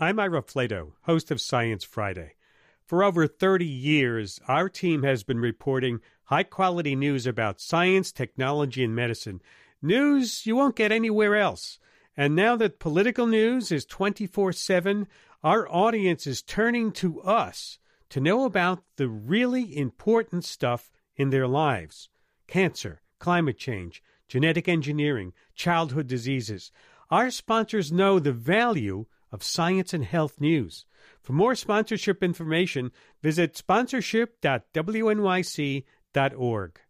I'm Ira Flatow, host of Science Friday. For over 30 years, our team has been reporting high-quality news about science, technology, and medicine. News you won't get anywhere else. And now that political news is 24/7, our audience is turning to us to know about the really important stuff in their lives. Cancer, climate change, genetic engineering, childhood diseases. Our sponsors know the value of science and health news. For more sponsorship information, visit sponsorship.wnyc.org.